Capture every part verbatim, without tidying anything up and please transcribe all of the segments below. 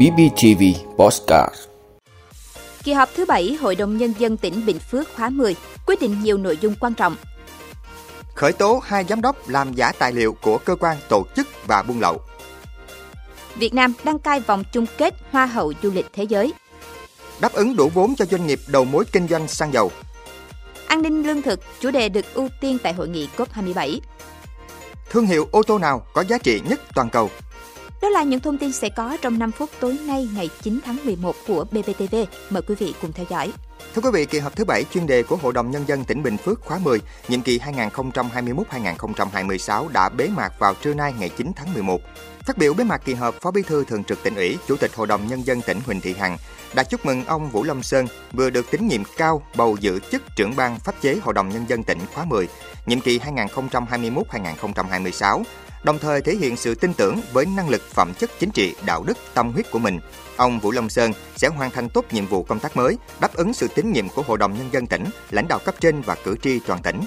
bê bê tê vê Podcast. Kỳ họp thứ bảy Hội đồng Nhân dân tỉnh Bình Phước khóa mười quyết định nhiều nội dung quan trọng. Khởi tố hai giám đốc làm giả tài liệu của cơ quan tổ chức và buôn lậu. Việt Nam đăng cai vòng chung kết Hoa hậu Du lịch Thế giới. Đáp ứng đủ vốn cho doanh nghiệp đầu mối kinh doanh xăng dầu. An ninh lương thực, chủ đề được ưu tiên tại hội nghị cốp hai mươi bảy. Thương hiệu ô tô nào có giá trị nhất toàn cầu? Đó là những thông tin sẽ có trong năm phút tối nay ngày chín tháng mười một của bê pê tê vê. Mời quý vị cùng theo dõi. Thưa quý vị, kỳ họp thứ bảy chuyên đề của Hội đồng Nhân dân tỉnh Bình Phước khóa mười, nhiệm kỳ hai nghìn không trăm hai mươi mốt đến hai nghìn không trăm hai mươi sáu đã bế mạc vào trưa nay ngày chín tháng mười một. Phát biểu bế mạc kỳ họp, Phó Bí thư Thường trực Tỉnh ủy, Chủ tịch Hội đồng Nhân dân tỉnh Huỳnh Thị Hằng đã chúc mừng ông Vũ Lâm Sơn vừa được tín nhiệm cao bầu giữ chức trưởng ban pháp chế Hội đồng Nhân dân tỉnh khóa mười, nhiệm kỳ hai nghìn không trăm hai mươi mốt đến hai nghìn không trăm hai mươi sáu. Đồng thời thể hiện sự tin tưởng với năng lực, phẩm chất chính trị, đạo đức, tâm huyết của mình. Ông Vũ Lâm Sơn sẽ hoàn thành tốt nhiệm vụ công tác mới, đáp ứng sự tín nhiệm của Hội đồng Nhân dân tỉnh, lãnh đạo cấp trên và cử tri toàn tỉnh.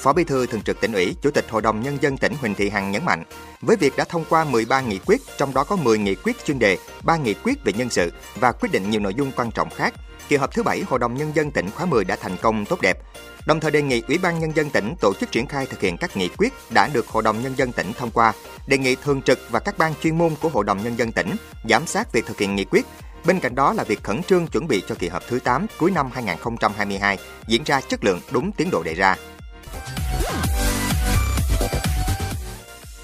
Phó Bí thư Thường trực Tỉnh ủy, Chủ tịch Hội đồng Nhân dân tỉnh Huỳnh Thị Hằng nhấn mạnh, với việc đã thông qua mười ba nghị quyết, trong đó có mười nghị quyết chuyên đề, ba nghị quyết về nhân sự và quyết định nhiều nội dung quan trọng khác, kỳ họp thứ bảy Hội đồng Nhân dân tỉnh khóa mười đã thành công tốt đẹp. Đồng thời đề nghị Ủy ban Nhân dân tỉnh tổ chức triển khai thực hiện các nghị quyết đã được Hội đồng Nhân dân tỉnh thông qua, đề nghị thường trực và các ban chuyên môn của Hội đồng Nhân dân tỉnh giám sát việc thực hiện nghị quyết. Bên cạnh đó là việc khẩn trương chuẩn bị cho kỳ họp thứ tám cuối năm hai nghìn không trăm hai mươi hai diễn ra chất lượng, đúng tiến độ đề ra.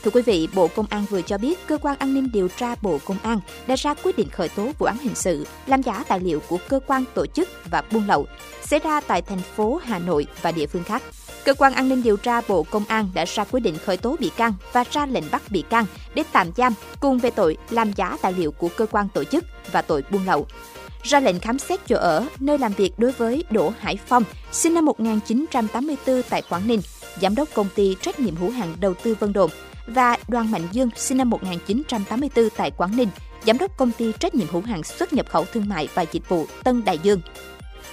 Thưa quý vị, Bộ Công an vừa cho biết Cơ quan An ninh Điều tra Bộ Công an đã ra quyết định khởi tố vụ án hình sự làm giả tài liệu của cơ quan tổ chức và buôn lậu xảy ra tại thành phố Hà Nội và địa phương khác. Cơ quan An ninh Điều tra Bộ Công an đã ra quyết định khởi tố bị can và ra lệnh bắt bị can để tạm giam cùng về tội làm giả tài liệu của cơ quan tổ chức và tội buôn lậu. Ra lệnh khám xét chỗ ở, nơi làm việc đối với Đỗ Hải Phong, sinh năm một nghìn chín trăm tám mươi tư tại Quảng Ninh, giám đốc công ty trách nhiệm hữu hạn đầu tư Vân Đồn, và Đoàn Mạnh Dương, sinh năm một nghìn chín trăm tám mươi tư tại Quảng Ninh, giám đốc công ty trách nhiệm hữu hạn xuất nhập khẩu thương mại và dịch vụ Tân Đại Dương.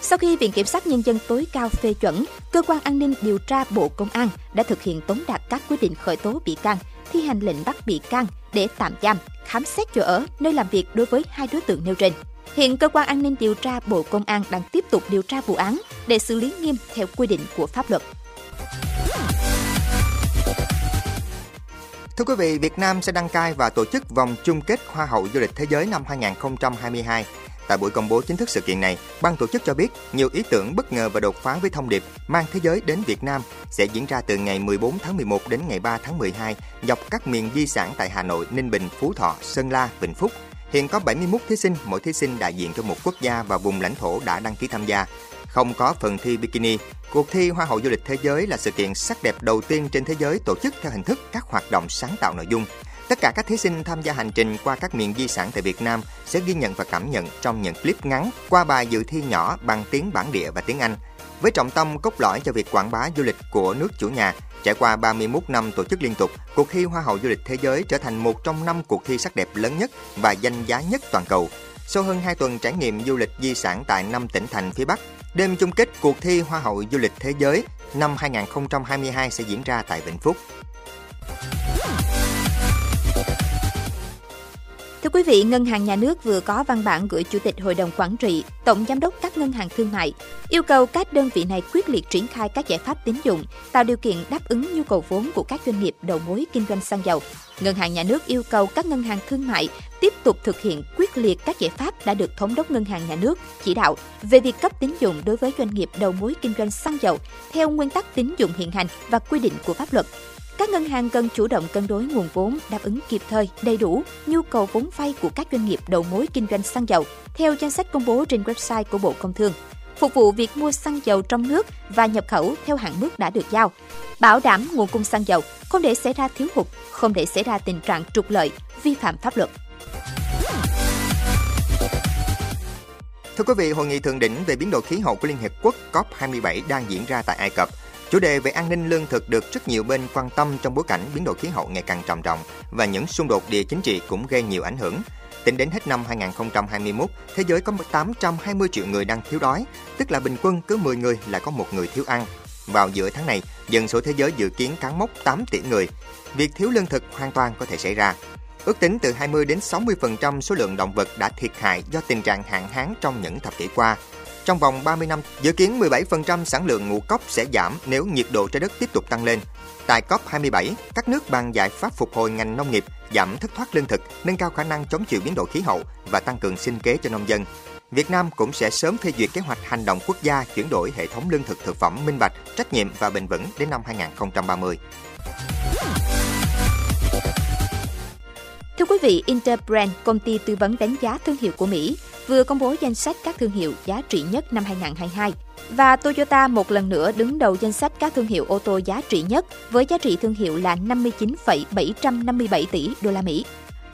Sau khi Viện Kiểm sát Nhân dân tối cao phê chuẩn, Cơ quan An ninh Điều tra Bộ Công an đã thực hiện tống đạt các quyết định khởi tố bị can, thi hành lệnh bắt bị can để tạm giam, khám xét chỗ ở, nơi làm việc đối với hai đối tượng nêu trên. Hiện Cơ quan An ninh Điều tra Bộ Công an đang tiếp tục điều tra vụ án để xử lý nghiêm theo quy định của pháp luật. Thưa quý vị, Việt Nam sẽ đăng cai và tổ chức vòng chung kết Hoa hậu Du lịch Thế giới năm hai nghìn không trăm hai mươi hai. Tại buổi công bố chính thức sự kiện này, ban tổ chức cho biết nhiều ý tưởng bất ngờ và đột phá với thông điệp mang thế giới đến Việt Nam sẽ diễn ra từ ngày mười bốn tháng mười một đến ngày ba tháng mười hai dọc các miền di sản tại Hà Nội, Ninh Bình, Phú Thọ, Sơn La, Vĩnh Phúc. Hiện có bảy mươi mốt thí sinh, mỗi thí sinh đại diện cho một quốc gia và vùng lãnh thổ đã đăng ký tham gia. Không có phần thi bikini, cuộc thi Hoa hậu Du lịch Thế giới là sự kiện sắc đẹp đầu tiên trên thế giới tổ chức theo hình thức các hoạt động sáng tạo nội dung. Tất cả các thí sinh tham gia hành trình qua các miền di sản tại Việt Nam sẽ ghi nhận và cảm nhận trong những clip ngắn qua bài dự thi nhỏ bằng tiếng bản địa và tiếng Anh. Với trọng tâm cốt lõi cho việc quảng bá du lịch của nước chủ nhà, trải qua ba mươi mốt năm tổ chức liên tục, cuộc thi Hoa hậu Du lịch Thế giới trở thành một trong năm cuộc thi sắc đẹp lớn nhất và danh giá nhất toàn cầu. Sau hơn hai tuần trải nghiệm du lịch di sản tại năm tỉnh thành phía Bắc, đêm chung kết cuộc thi Hoa hậu Du lịch Thế giới năm hai nghìn không trăm hai mươi hai sẽ diễn ra tại Vĩnh Phúc. Thưa quý vị, Ngân hàng Nhà nước vừa có văn bản gửi Chủ tịch Hội đồng Quản trị, Tổng Giám đốc các ngân hàng thương mại, yêu cầu các đơn vị này quyết liệt triển khai các giải pháp tín dụng, tạo điều kiện đáp ứng nhu cầu vốn của các doanh nghiệp đầu mối kinh doanh xăng dầu. Ngân hàng Nhà nước yêu cầu các ngân hàng thương mại tiếp tục thực hiện quyết liệt các giải pháp đã được Thống đốc Ngân hàng Nhà nước chỉ đạo về việc cấp tín dụng đối với doanh nghiệp đầu mối kinh doanh xăng dầu theo nguyên tắc tín dụng hiện hành và quy định của pháp luật. Các ngân hàng cần chủ động cân đối nguồn vốn, đáp ứng kịp thời, đầy đủ nhu cầu vốn vay của các doanh nghiệp đầu mối kinh doanh xăng dầu theo danh sách công bố trên website của Bộ Công Thương, phục vụ việc mua xăng dầu trong nước và nhập khẩu theo hạn mức đã được giao, bảo đảm nguồn cung xăng dầu, không để xảy ra thiếu hụt, không để xảy ra tình trạng trục lợi, vi phạm pháp luật. Thưa quý vị, Hội nghị thượng đỉnh về biến đổi khí hậu của Liên Hiệp Quốc cốp hai mươi bảy đang diễn ra tại Ai Cập. Chủ đề về an ninh lương thực được rất nhiều bên quan tâm trong bối cảnh biến đổi khí hậu ngày càng trầm trọng và những xung đột địa chính trị cũng gây nhiều ảnh hưởng. Tính đến hết năm hai nghìn không trăm hai mươi mốt, thế giới có tám trăm hai mươi triệu người đang thiếu đói, tức là bình quân cứ mười người là có một người thiếu ăn. Vào giữa tháng này, dân số thế giới dự kiến cán mốc tám tỷ người. Việc thiếu lương thực hoàn toàn có thể xảy ra. Ước tính từ hai mươi đến sáu mươi phần trăm số lượng động vật đã thiệt hại do tình trạng hạn hán trong những thập kỷ qua. Trong vòng ba mươi năm, dự kiến mười bảy phần trăm sản lượng ngũ cốc sẽ giảm nếu nhiệt độ trái đất tiếp tục tăng lên. Tại cốp hai mươi bảy, các nước bàn giải pháp phục hồi ngành nông nghiệp, giảm thất thoát lương thực, nâng cao khả năng chống chịu biến đổi khí hậu và tăng cường sinh kế cho nông dân. Việt Nam cũng sẽ sớm phê duyệt kế hoạch hành động quốc gia chuyển đổi hệ thống lương thực thực phẩm minh bạch, trách nhiệm và bền vững đến năm hai không ba mươi. Thưa quý vị, Interbrand, công ty tư vấn đánh giá thương hiệu của Mỹ, vừa công bố danh sách các thương hiệu giá trị nhất năm hai không hai hai. Và Toyota một lần nữa đứng đầu danh sách các thương hiệu ô tô giá trị nhất với giá trị thương hiệu là năm mươi chín phẩy bảy trăm năm mươi bảy tỷ đô la Mỹ.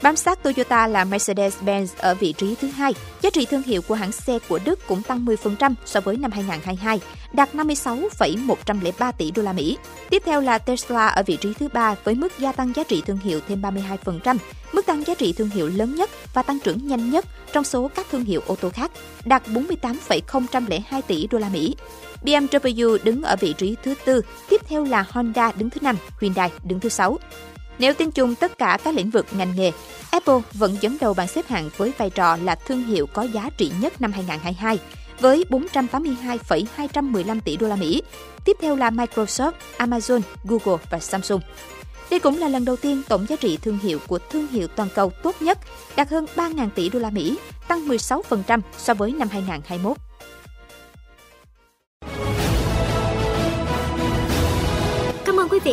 Bám sát Toyota là Mercedes-Benz ở vị trí thứ hai. Giá trị thương hiệu của hãng xe của Đức cũng tăng mười phần trăm so với năm hai không hai hai, đạt năm mươi sáu phẩy một trăm lẻ ba tỷ đô la Mỹ. Tiếp theo là Tesla ở vị trí thứ ba với mức gia tăng giá trị thương hiệu thêm ba mươi hai phần trăm, mức tăng giá trị thương hiệu lớn nhất và tăng trưởng nhanh nhất trong số các thương hiệu ô tô khác, đạt bốn mươi tám phẩy không không hai tỷ đô la Mỹ. bê em vê đứng ở vị trí thứ tư, tiếp theo là Honda đứng thứ năm, Hyundai đứng thứ sáu. Nếu tính chung tất cả các lĩnh vực ngành nghề, Apple vẫn dẫn đầu bảng xếp hạng với vai trò là thương hiệu có giá trị nhất năm hai không hai hai với bốn trăm tám mươi hai phẩy hai trăm mười lăm tỷ đô la Mỹ. Tiếp theo là Microsoft, Amazon, Google và Samsung. Đây cũng là lần đầu tiên tổng giá trị thương hiệu của thương hiệu toàn cầu tốt nhất đạt hơn ba nghìn tỷ đô la Mỹ, tăng mười sáu phần trăm so với năm hai không hai mốt. Quý